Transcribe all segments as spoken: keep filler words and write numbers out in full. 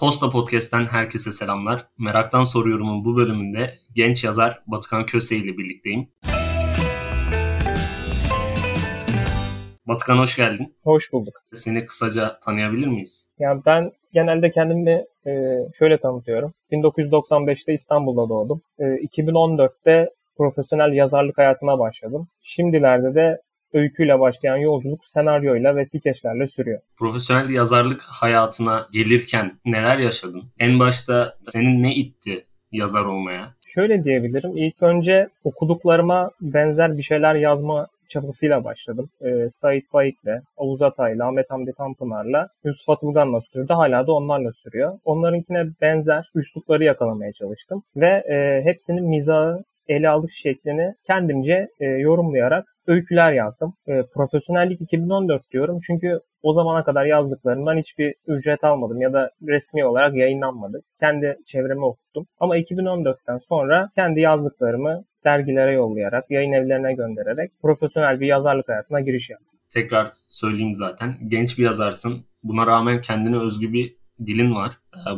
Posta Podcast'ten herkese selamlar. Meraktan Soruyorum'un bu bölümünde genç yazar Batıkan Köse ile birlikteyim. Batıkan hoş geldin. Hoş bulduk. Seni kısaca tanıyabilir miyiz? Yani ben genelde kendimi şöyle tanıtıyorum. bin dokuz yüz doksan beşte İstanbul'da doğdum. iki bin on dörtte profesyonel yazarlık hayatına başladım. Şimdilerde de öyküyle başlayan yolculuk senaryoyla ve skeçlerle sürüyor. Profesyonel yazarlık hayatına gelirken neler yaşadın? En başta senin ne itti yazar olmaya? Şöyle diyebilirim. İlk önce okuduklarıma benzer bir şeyler yazma çabasıyla başladım. Ee, Sait Faik'le, Oğuz Atay'la, Ahmet Hamdi Tanpınar'la, Yusuf Atılgan'la sürdü. Hala da onlarla sürüyor. Onlarınkine benzer üslupları yakalamaya çalıştım. Ve e, hepsinin mizahı, ele alış şeklini kendimce e, yorumlayarak öyküler yazdım. E, profesyonellik iki bin on dört diyorum çünkü o zamana kadar yazdıklarımdan hiçbir ücret almadım ya da resmi olarak yayınlanmadı. Kendi çevreme okuttum. Ama iki bin on dörtten sonra kendi yazdıklarımı dergilere yollayarak, yayın evlerine göndererek profesyonel bir yazarlık hayatına giriş yaptım. Tekrar söyleyeyim zaten. Genç bir yazarsın. Buna rağmen kendine özgü bir dilin var.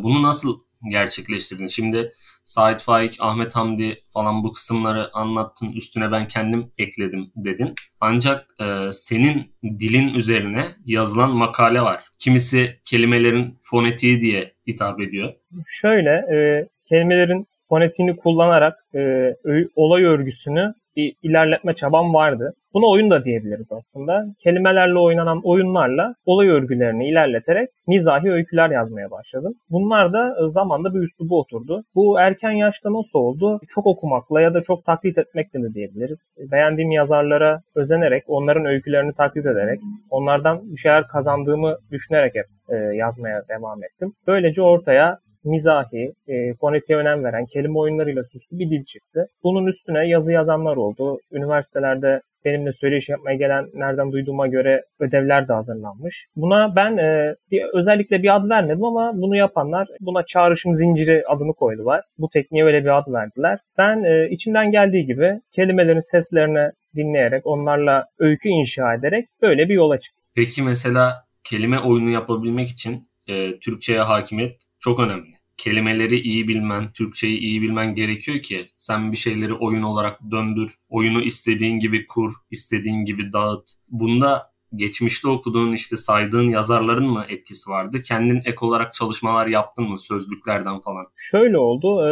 Bunu nasıl gerçekleştirdin? Şimdi Sait Faik, Ahmet Hamdi falan bu kısımları anlattın. Üstüne ben kendim ekledim dedin. Ancak e, senin dilin üzerine yazılan makale var. Kimisi kelimelerin fonetiği diye hitap ediyor. Şöyle e, kelimelerin fonetiğini kullanarak e, olay örgüsünü bir ilerletme çabam vardı. Buna oyun da diyebiliriz aslında. Kelimelerle oynanan oyunlarla olay örgülerini ilerleterek mizahi öyküler yazmaya başladım. Bunlar da zamanla bir üsluba oturdu. Bu erken yaşta nasıl oldu? Çok okumakla ya da çok taklit etmekle de diyebiliriz. Beğendiğim yazarlara özenerek, onların öykülerini taklit ederek, onlardan bir şeyler kazandığımı düşünerek hep yazmaya devam ettim. Böylece ortaya mizahi, e, fonetiğe önem veren, kelime oyunlarıyla süslü bir dil çıktı. Bunun üstüne yazı yazanlar oldu. Üniversitelerde benimle söyleyiş yapmaya gelenlerden duyduğuma göre ödevler de hazırlanmış. Buna ben e, bir, özellikle bir ad vermedim ama bunu yapanlar buna çağrışım zinciri adını koydular. Bu tekniğe öyle bir ad verdiler. Ben e, içimden geldiği gibi kelimelerin seslerine dinleyerek, onlarla öykü inşa ederek böyle bir yola çıktım. Peki mesela kelime oyunu yapabilmek için e, Türkçe'ye hakimiyet çok önemli. Kelimeleri iyi bilmen, Türkçeyi iyi bilmen gerekiyor ki sen bir şeyleri oyun olarak döndür, oyunu istediğin gibi kur, istediğin gibi dağıt. Bunda geçmişte okuduğun, işte saydığın yazarların mı etkisi vardı? Kendin ek olarak çalışmalar yaptın mı sözlüklerden falan? Şöyle oldu,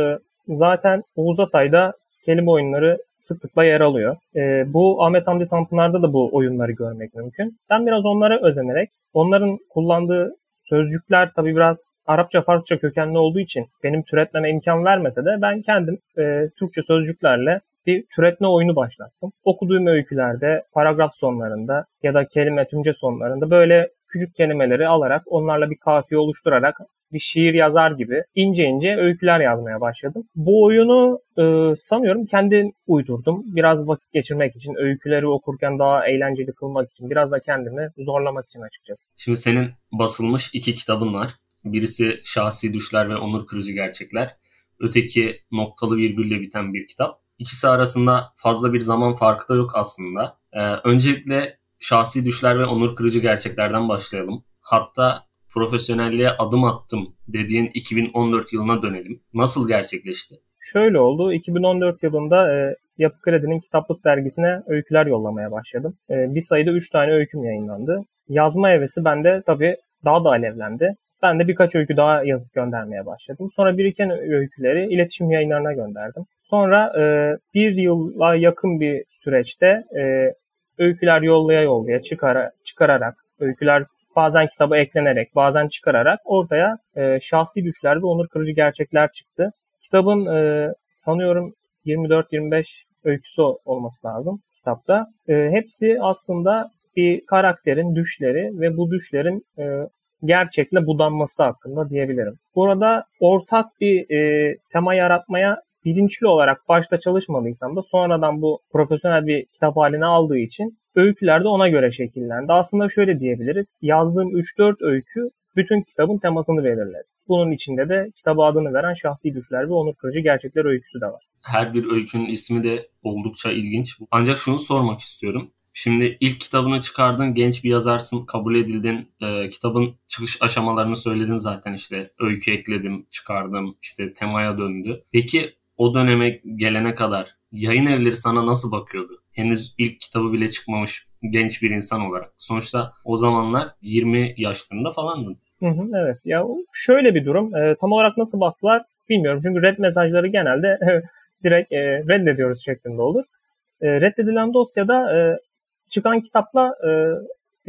zaten Oğuz Atay'da kelime oyunları sıklıkla yer alıyor. E, bu Ahmet Hamdi Tanpınar'da da bu oyunları görmek mümkün. Ben biraz onlara özenerek, onların kullandığı sözcükler tabii biraz Arapça, Farsça kökenli olduğu için benim türetmeme imkan vermese de ben kendim e, Türkçe sözcüklerle bir türetme oyunu başlattım. Okuduğum öykülerde, paragraf sonlarında ya da kelime tümce sonlarında böyle küçük kelimeleri alarak, onlarla bir kafiye oluşturarak bir şiir yazar gibi ince ince öyküler yazmaya başladım. Bu oyunu e, sanıyorum kendim uydurdum. Biraz vakit geçirmek için, öyküleri okurken daha eğlenceli kılmak için, biraz da kendimi zorlamak için açıkçası. Şimdi senin basılmış iki kitabın var. Birisi Şahsi Düşler ve Onur Kırıcı Gerçekler. Öteki noktalı virgülle biten bir kitap. İkisi arasında fazla bir zaman farkı da yok aslında. Ee, öncelikle Şahsi Düşler ve Onur Kırıcı Gerçeklerden başlayalım. Hatta profesyonelliğe adım attım dediğin iki bin on dört yılına dönelim. Nasıl gerçekleşti? Şöyle oldu. iki bin on dört yılında e, Yapı Kredi'nin kitaplık dergisine öyküler yollamaya başladım. E, bir sayıda üç tane öyküm yayınlandı. Yazma hevesi bende tabii daha da alevlendi. Ben de birkaç öykü daha yazıp göndermeye başladım. Sonra biriken öyküleri İletişim Yayınlarına gönderdim. Sonra e, bir yıla yakın bir süreçte e, öyküler yollaya yollaya çıkara, çıkararak, öyküler bazen kitaba eklenerek, bazen çıkararak ortaya e, Şahsi Düşler ve Onur Kırıcı Gerçekler çıktı. Kitabın e, sanıyorum yirmi dört yirmi beş öyküsü olması lazım kitapta. E, hepsi aslında bir karakterin düşleri ve bu düşlerin E, gerçekle budanması hakkında diyebilirim. Burada ortak bir e, tema yaratmaya bilinçli olarak başta çalışmalıysam da sonradan bu profesyonel bir kitap haline aldığı için öyküler de ona göre şekillendi. Aslında şöyle diyebiliriz. Yazdığım üç dört öykü bütün kitabın temasını belirledi. Bunun içinde de kitaba adını veren Şahsi Düşler ve Onur Kırıcı Gerçekler öyküsü de var. Her bir öykünün ismi de oldukça ilginç. Ancak şunu sormak istiyorum. Şimdi ilk kitabını çıkardın, genç bir yazarsın, kabul edildin. Ee, kitabın çıkış aşamalarını söyledin zaten, işte öykü ekledim, çıkardım, işte temaya döndü. Peki o döneme gelene kadar yayın evleri sana nasıl bakıyordu? Henüz ilk kitabı bile çıkmamış genç bir insan olarak. Sonuçta o zamanlar yirmi yaşlarında falandın. Hı hı, evet. Ya şöyle bir durum. E, tam olarak nasıl baktılar bilmiyorum. Çünkü red mesajları genelde direkt e, reddediyoruz şeklinde olur. E, reddedilen dosyada e, çıkan kitapla e,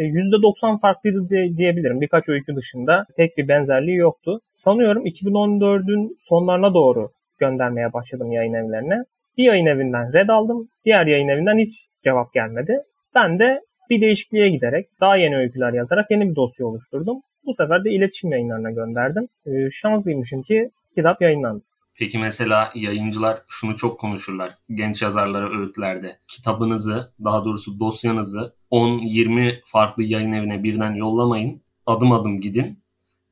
yüzde doksan farklıydı diye, diyebilirim. Birkaç öykü dışında pek bir benzerliği yoktu. Sanıyorum iki bin on dördün sonlarına doğru göndermeye başladım yayın evlerine. Bir yayın evinden red aldım. Diğer yayın evinden hiç cevap gelmedi. Ben de bir değişikliğe giderek, daha yeni öyküler yazarak yeni bir dosya oluşturdum. Bu sefer de iletişim yayınlarına gönderdim. Ee, şanslıymışım ki kitap yayınlandı. Peki mesela yayıncılar şunu çok konuşurlar genç yazarlara öğütlerde. Kitabınızı, daha doğrusu dosyanızı on yirmi farklı yayın evine birden yollamayın. Adım adım gidin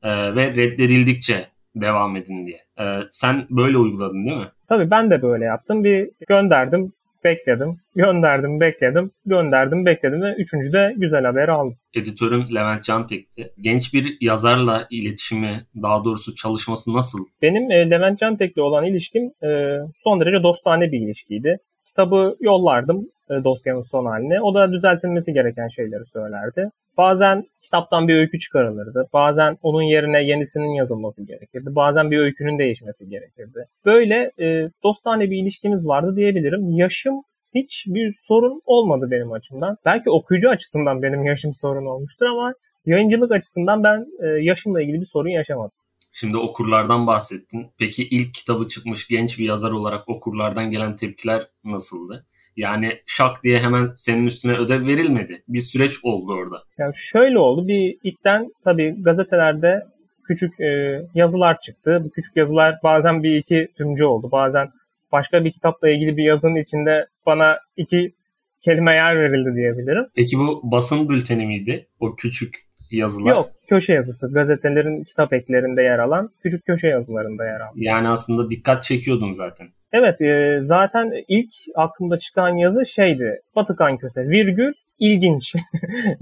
ee, ve reddedildikçe devam edin diye. Ee, sen böyle uyguladın değil mi? Tabii ben de böyle yaptım. Bir gönderdim, bekledim, gönderdim, bekledim, gönderdim, bekledim ve üçüncüde güzel haberi aldım. Editörüm Levent Cantek'ti. Genç bir yazarla iletişimi, daha doğrusu çalışması nasıl? Benim e, Levent Cantek'le olan ilişkim e, son derece dostane bir ilişkiydi. Kitabı yollardım, e, dosyanın son halini. O da düzeltilmesi gereken şeyleri söylerdi. Bazen kitaptan bir öykü çıkarılırdı. Bazen onun yerine yenisinin yazılması gerekirdi. Bazen bir öykünün değişmesi gerekirdi. Böyle e, dostane bir ilişkimiz vardı diyebilirim. Yaşım hiçbir sorun olmadı benim açımdan. Belki okuyucu açısından benim yaşım sorun olmuştur ama yayıncılık açısından ben e, yaşımla ilgili bir sorun yaşamadım. Şimdi okurlardan bahsettin. Peki ilk kitabı çıkmış genç bir yazar olarak okurlardan gelen tepkiler nasıldı? Yani şak diye hemen senin üstüne ödev verilmedi. Bir süreç oldu orada. Yani şöyle oldu. Bir ilkten tabii gazetelerde küçük e, yazılar çıktı. Bu küçük yazılar bazen bir iki tümcü oldu. Bazen başka bir kitapla ilgili bir yazının içinde bana iki kelime yer verildi diyebilirim. Peki bu basın bülteni miydi? O küçük yazılar? Yok, köşe yazısı. Gazetelerin kitap eklerinde yer alan küçük köşe yazılarında yer alan. Yani aslında dikkat çekiyordun zaten. Evet, e, zaten ilk aklımda çıkan yazı şeydi. Batıkan Köse, virgül, ilginç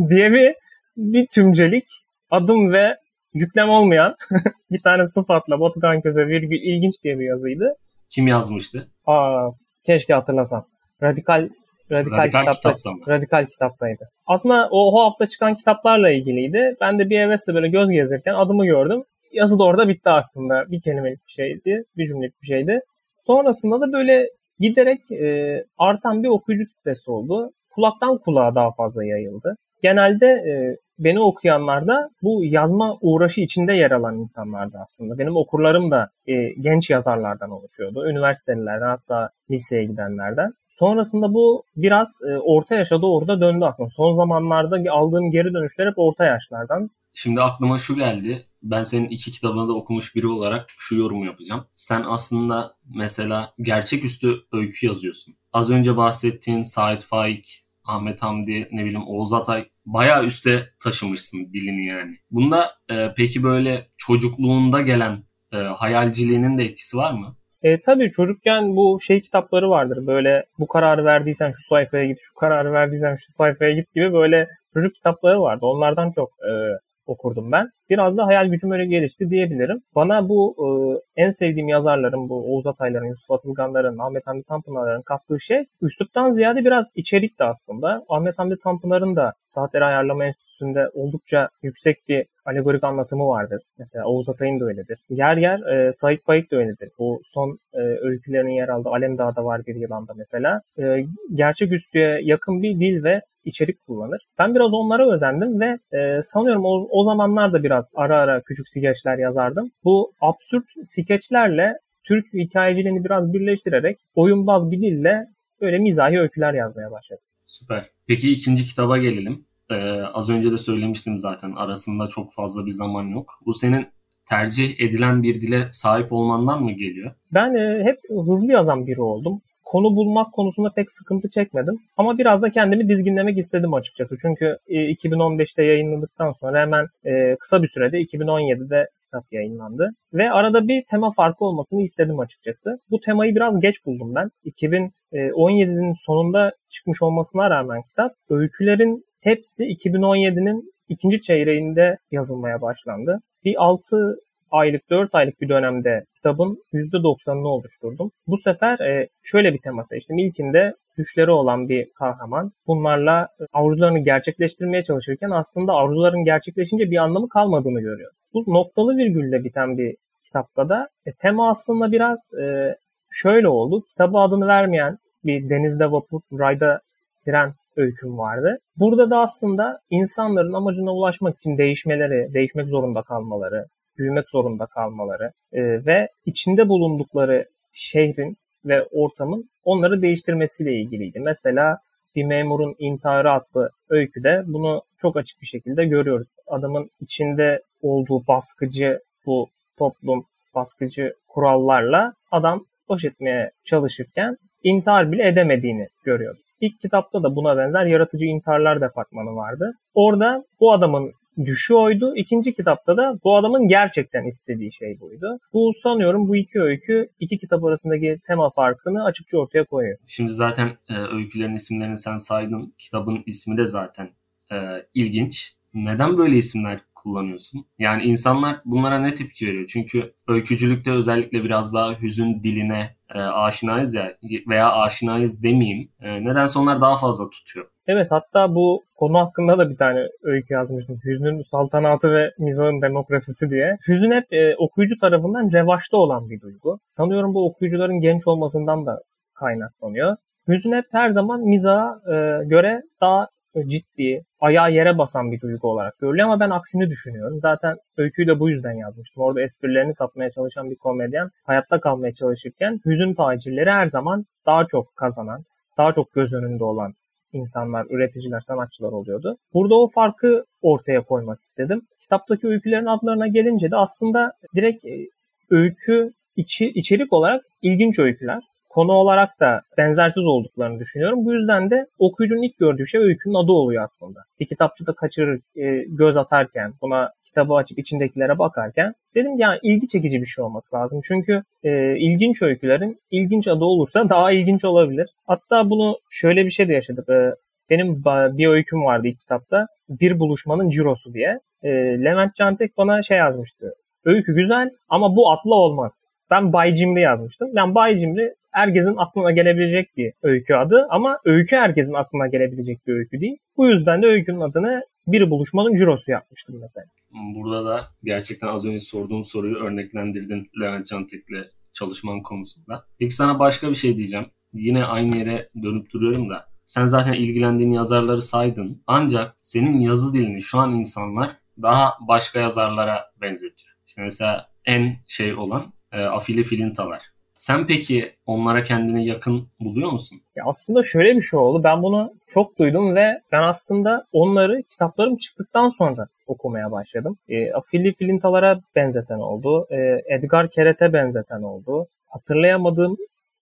diye bir, bir tümcelik, adım ve yüklem olmayan bir tane sıfatla Batıkan Köse, virgül, ilginç diye bir yazıydı. Kim yazmıştı? Aa, keşke hatırlasam. Radikal Radikal, Radikal kitapta, kitapta mı? Radikal kitaptaydı. Aslında o, o hafta çıkan kitaplarla ilgiliydi. Ben de bir hevesle böyle göz gezirken adımı gördüm. Yazı da orada bitti aslında. Bir kelimelik bir şeydi, bir cümlelik bir şeydi. Sonrasında da böyle giderek e, artan bir okuyucu kitlesi oldu. Kulaktan kulağa daha fazla yayıldı. Genelde e, beni okuyanlar da bu yazma uğraşı içinde yer alan insanlardı aslında. Benim okurlarım da e, genç yazarlardan oluşuyordu. Üniversitelilerden, hatta liseye gidenlerden. Sonrasında bu biraz e, orta yaşa doğru da döndü aslında. Son zamanlarda aldığım geri dönüşler hep orta yaşlardan. Şimdi aklıma şu geldi. Ben senin iki kitabını da okumuş biri olarak şu yorumu yapacağım. Sen aslında mesela gerçeküstü öykü yazıyorsun. Az önce bahsettiğin Sait Faik, Ahmet Hamdi, ne bileyim Oğuz Atay bayağı üste taşımışsın dilini yani. Bunda e, peki böyle çocukluğunda gelen e, hayalciliğinin de etkisi var mı? E, tabii çocukken bu şey kitapları vardır. Böyle bu kararı verdiysen şu sayfaya git, şu kararı verdiysen şu sayfaya git gibi böyle çocuk kitapları vardı. Onlardan çok e, okurdum ben. Biraz da hayal gücüm öyle gelişti diyebilirim. Bana bu e, en sevdiğim yazarların, bu Oğuz Atayların, Yusuf Atılganların, Ahmet Hamdi Tanpınar'ın kattığı şey üsluptan ziyade biraz içerikti aslında. Ahmet Hamdi Tanpınar'ın da Saatleri Ayarlama Enstitüsü'nde oldukça yüksek bir alegorik anlatımı vardır. Mesela Oğuz Atay'ın da öyledir. Yer yer e, Sait Faik de öyledir. Bu son e, öykülerinin yer aldığı Alemdağ'da var bir yılanda mesela. E, gerçek üstüye yakın bir dil ve içerik kullanır. Ben biraz onlara özendim ve e, sanıyorum o, o zamanlarda biraz ara ara küçük skeçler yazardım. Bu absürt skeçlerle Türk hikayeciliğini biraz birleştirerek oyunbaz bir dille böyle mizahi öyküler yazmaya başladım. Süper. Peki ikinci kitaba gelelim. Ee, az önce de söylemiştim zaten, arasında çok fazla bir zaman yok. Bu senin tercih edilen bir dile sahip olmandan mı geliyor? Ben e, hep hızlı yazan biri oldum. konu bulmak konusunda pek sıkıntı çekmedim. Ama biraz da kendimi dizginlemek istedim açıkçası. Çünkü iki bin on beşte yayınladıktan sonra hemen kısa bir sürede iki bin on yedide kitap yayınlandı. Ve arada bir tema farkı olmasını istedim açıkçası. Bu temayı biraz geç buldum ben. iki bin on yedinin sonunda çıkmış olmasına rağmen kitap, öykülerin hepsi iki bin on yedinin ikinci çeyreğinde yazılmaya başlandı. Bir altı aylık, dört aylık bir dönemde kitabın yüzde doksanını oluşturdum. Bu sefer şöyle bir tema seçtim. İlkinde güçleri olan bir kahraman. Bunlarla arzularını gerçekleştirmeye çalışırken aslında arzuların gerçekleşince bir anlamı kalmadığını görüyor. Bu noktalı virgülle biten bir kitapta da e, tema aslında biraz e, şöyle oldu. Kitabı adını vermeyen bir denizde vapur, rayda tren öyküm vardı. Burada da aslında insanların amacına ulaşmak için değişmeleri, değişmek zorunda kalmaları, büyümek zorunda kalmaları e, ve içinde bulundukları şehrin ve ortamın onları değiştirmesiyle ilgiliydi. Mesela Bir Memurun İntiharı adlı öyküde bunu çok açık bir şekilde görüyoruz. Adamın içinde olduğu baskıcı bu toplum, baskıcı kurallarla adam baş etmeye çalışırken intihar bile edemediğini görüyoruz. İlk kitapta da buna benzer Yaratıcı İntiharlar Departmanı vardı. Orada bu adamın düşü oydu. İkinci kitapta da bu adamın gerçekten istediği şey buydu. Bu sanıyorum bu iki öykü iki kitap arasındaki tema farkını açıkça ortaya koyuyor. Şimdi zaten e, öykülerin isimlerini sen saydın. Kitabın ismi de zaten e, ilginç. Neden böyle isimler kullanıyorsun? Yani insanlar bunlara ne tepki veriyor? Çünkü öykücülükte özellikle biraz daha hüzün diline e, aşinayız ya veya aşinayız demeyeyim. E, nedense onlar daha fazla tutuyor. Evet, hatta bu konu hakkında da bir tane öykü yazmıştım. Hüznün saltanatı ve mizahın demokrasisi diye. Hüzün hep e, okuyucu tarafından revaçta olan bir duygu. Sanıyorum bu okuyucuların genç olmasından da kaynaklanıyor. Hüzün hep her zaman mizaha e, göre daha ciddi, ayağı yere basan bir duygu olarak görülüyor ama ben aksini düşünüyorum. Zaten öyküyü de bu yüzden yazmıştım. Orada esprilerini satmaya çalışan bir komedyen hayatta kalmaya çalışırken hüzün tacirleri her zaman daha çok kazanan, daha çok göz önünde olan insanlar, üreticiler, sanatçılar oluyordu. Burada o farkı ortaya koymak istedim. Kitaptaki öykülerin adlarına gelince de aslında direkt öykü içi, içerik olarak ilginç öyküler. Konu olarak da benzersiz olduklarını düşünüyorum. Bu yüzden de okuyucunun ilk gördüğü şey öykünün adı oluyor aslında. Bir kitapçıda kaçırır, göz atarken, buna kitabı açıp içindekilere bakarken dedim yani ilgi çekici bir şey olması lazım. Çünkü e, ilginç öykülerin ilginç adı olursa daha ilginç olabilir. Hatta bunu şöyle bir şey de yaşadık. E, benim bir öyküm vardı ilk kitapta. Bir Buluşmanın Cirosu diye. E, Levent Cantek bana şey yazmıştı. Öykü güzel ama bu atla olmaz. Ben Bay Cimri yazmıştım. Ben Bay Cimri herkesin aklına gelebilecek bir öykü adı ama öykü herkesin aklına gelebilecek bir öykü değil. Bu yüzden de öykünün adını Bir Buluşmanın Cirosu yapmıştım mesela. Burada da gerçekten az önce sorduğum soruyu örneklendirdin Levent Cantek'le çalışman konusunda. Peki sana başka bir şey diyeceğim. Yine aynı yere dönüp duruyorum da. Sen zaten ilgilendiğin yazarları saydın. Ancak senin yazı dilini şu an insanlar daha başka yazarlara benzetiyor. İşte mesela en şey olan e, Afili Filintalar. Sen peki onlara kendine yakın buluyor musun? Ya aslında şöyle bir şey oldu. Ben bunu çok duydum ve ben aslında onları kitaplarım çıktıktan sonra okumaya başladım. E, Afili Filintalara benzeten oldu. E, Edgar Keret'e benzeten oldu. Hatırlayamadığım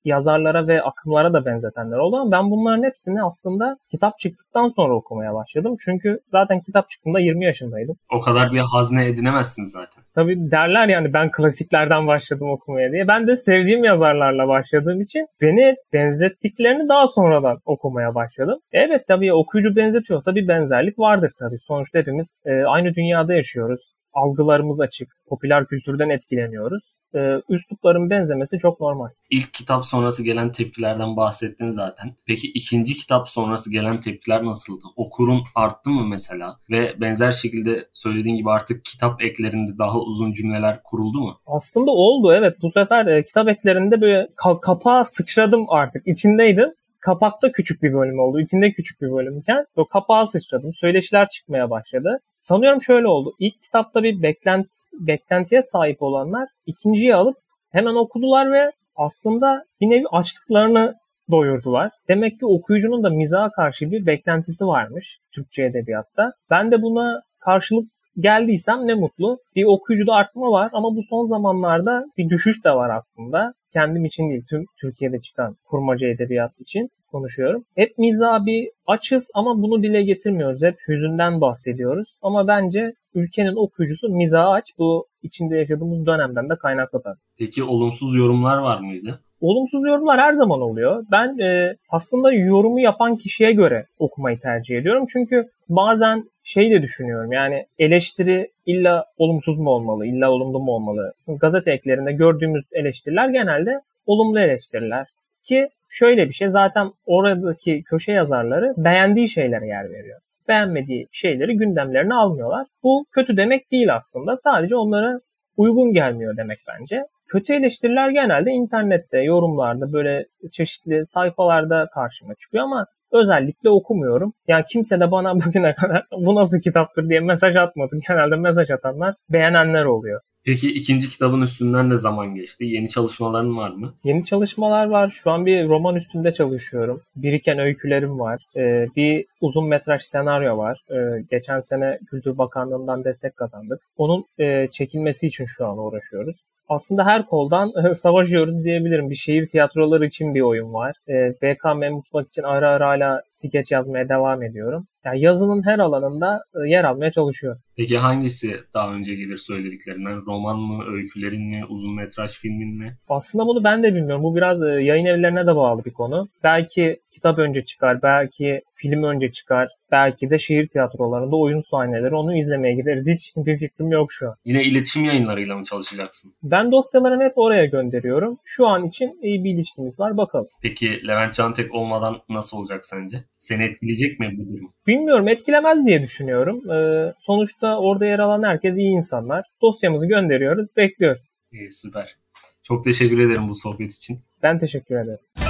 yazarlara ve akımlara da benzetenler oldu ama ben bunların hepsini aslında kitap çıktıktan sonra okumaya başladım. Çünkü zaten kitap çıktığında yirmi yaşındaydım. O kadar bir hazne edinemezsin zaten. Tabii derler yani ben klasiklerden başladım okumaya diye. Ben de sevdiğim yazarlarla başladığım için beni benzettiklerini daha sonradan okumaya başladım. Evet tabii okuyucu benzetiyorsa bir benzerlik vardır tabii. Sonuçta hepimiz aynı dünyada yaşıyoruz. Algılarımız açık, popüler kültürden etkileniyoruz. Ee, üslupların benzemesi çok normal. İlk kitap sonrası gelen tepkilerden bahsettin zaten. Peki ikinci kitap sonrası gelen tepkiler nasıldı? Okurun arttı mı mesela? Ve benzer şekilde söylediğin gibi artık kitap eklerinde daha uzun cümleler kuruldu mu? Aslında oldu evet. Bu sefer e, kitap eklerinde böyle ka- kapağa sıçradım artık. İçindeydim. Kapakta küçük bir bölüm oldu. İçinde küçük bir bölümken o kapağa sıçradım. Söyleşiler çıkmaya başladı. Sanıyorum şöyle oldu. İlk kitapta bir beklent, beklentiye sahip olanlar ikinciyi alıp hemen okudular ve aslında bir nevi açlıklarını doyurdular. Demek ki okuyucunun da mizaha karşı bir beklentisi varmış Türkçe edebiyatta. Ben de buna karşılık geldiysem ne mutlu. Bir okuyucuda artma var ama bu son zamanlarda bir düşüş de var aslında. Kendim için değil, tüm Türkiye'de çıkan kurmaca edebiyat için konuşuyorum. Hep mizaha bir açız ama bunu dile getirmiyoruz. Hep hüzünden bahsediyoruz. Ama bence ülkenin okuyucusu mizaha aç. Bu içinde yaşadığımız dönemden de kaynaklı tabii. Peki olumsuz yorumlar var mıydı? Olumsuz yorumlar her zaman oluyor. Ben e, aslında yorumu yapan kişiye göre okumayı tercih ediyorum. Çünkü bazen şey de düşünüyorum, yani eleştiri illa olumsuz mu olmalı, illa olumlu mu olmalı? Çünkü gazete eklerinde gördüğümüz eleştiriler genelde olumlu eleştiriler. Ki şöyle bir şey, zaten oradaki köşe yazarları beğendiği şeylere yer veriyor. Beğenmediği şeyleri gündemlerine almıyorlar. Bu kötü demek değil aslında, sadece onlara uygun gelmiyor demek bence. Kötü eleştiriler genelde internette, yorumlarda, böyle çeşitli sayfalarda karşıma çıkıyor ama özellikle okumuyorum. Yani kimse de bana bugüne kadar bu nasıl kitaptır diye mesaj atmadı. Genelde mesaj atanlar beğenenler oluyor. Peki ikinci kitabın üstünden ne zaman geçti? Yeni çalışmaların var mı? Yeni çalışmalar var. Şu an bir roman üstünde çalışıyorum. Biriken öykülerim var. Ee, bir uzun metraj senaryo var. Ee, geçen sene Kültür Bakanlığı'ndan destek kazandık. Onun e, çekilmesi için şu an uğraşıyoruz. Aslında her koldan savaşıyoruz diyebilirim. Bir şehir tiyatroları için bir oyun var. B K M Mutfak için ara ara hala skeç yazmaya devam ediyorum. Yani yazının her alanında yer almaya çalışıyorum. Peki hangisi daha önce gelir söylediklerinden? Roman mı, öykülerin mi, uzun metraj filmin mi? Aslında bunu ben de bilmiyorum. Bu biraz yayın evlerine de bağlı bir konu. Belki kitap önce çıkar, belki film önce çıkar, belki de şehir tiyatrolarında oyun sahneleri, onu izlemeye gideriz. Hiç bir fikrim yok şu an. Yine iletişim yayınlarıyla mı çalışacaksın? Ben dosyalarımı hep oraya gönderiyorum. Şu an için iyi bir ilişkimiz var, bakalım. Peki Levent Cantek olmadan nasıl olacak sence? Seni etkileyecek mi bu durum? Bilmiyorum, etkilemez diye düşünüyorum. Ee, sonuçta orada yer alan herkes iyi insanlar. Dosyamızı gönderiyoruz, bekliyoruz. İyi, süper. Çok teşekkür ederim bu sohbet için. Ben teşekkür ederim.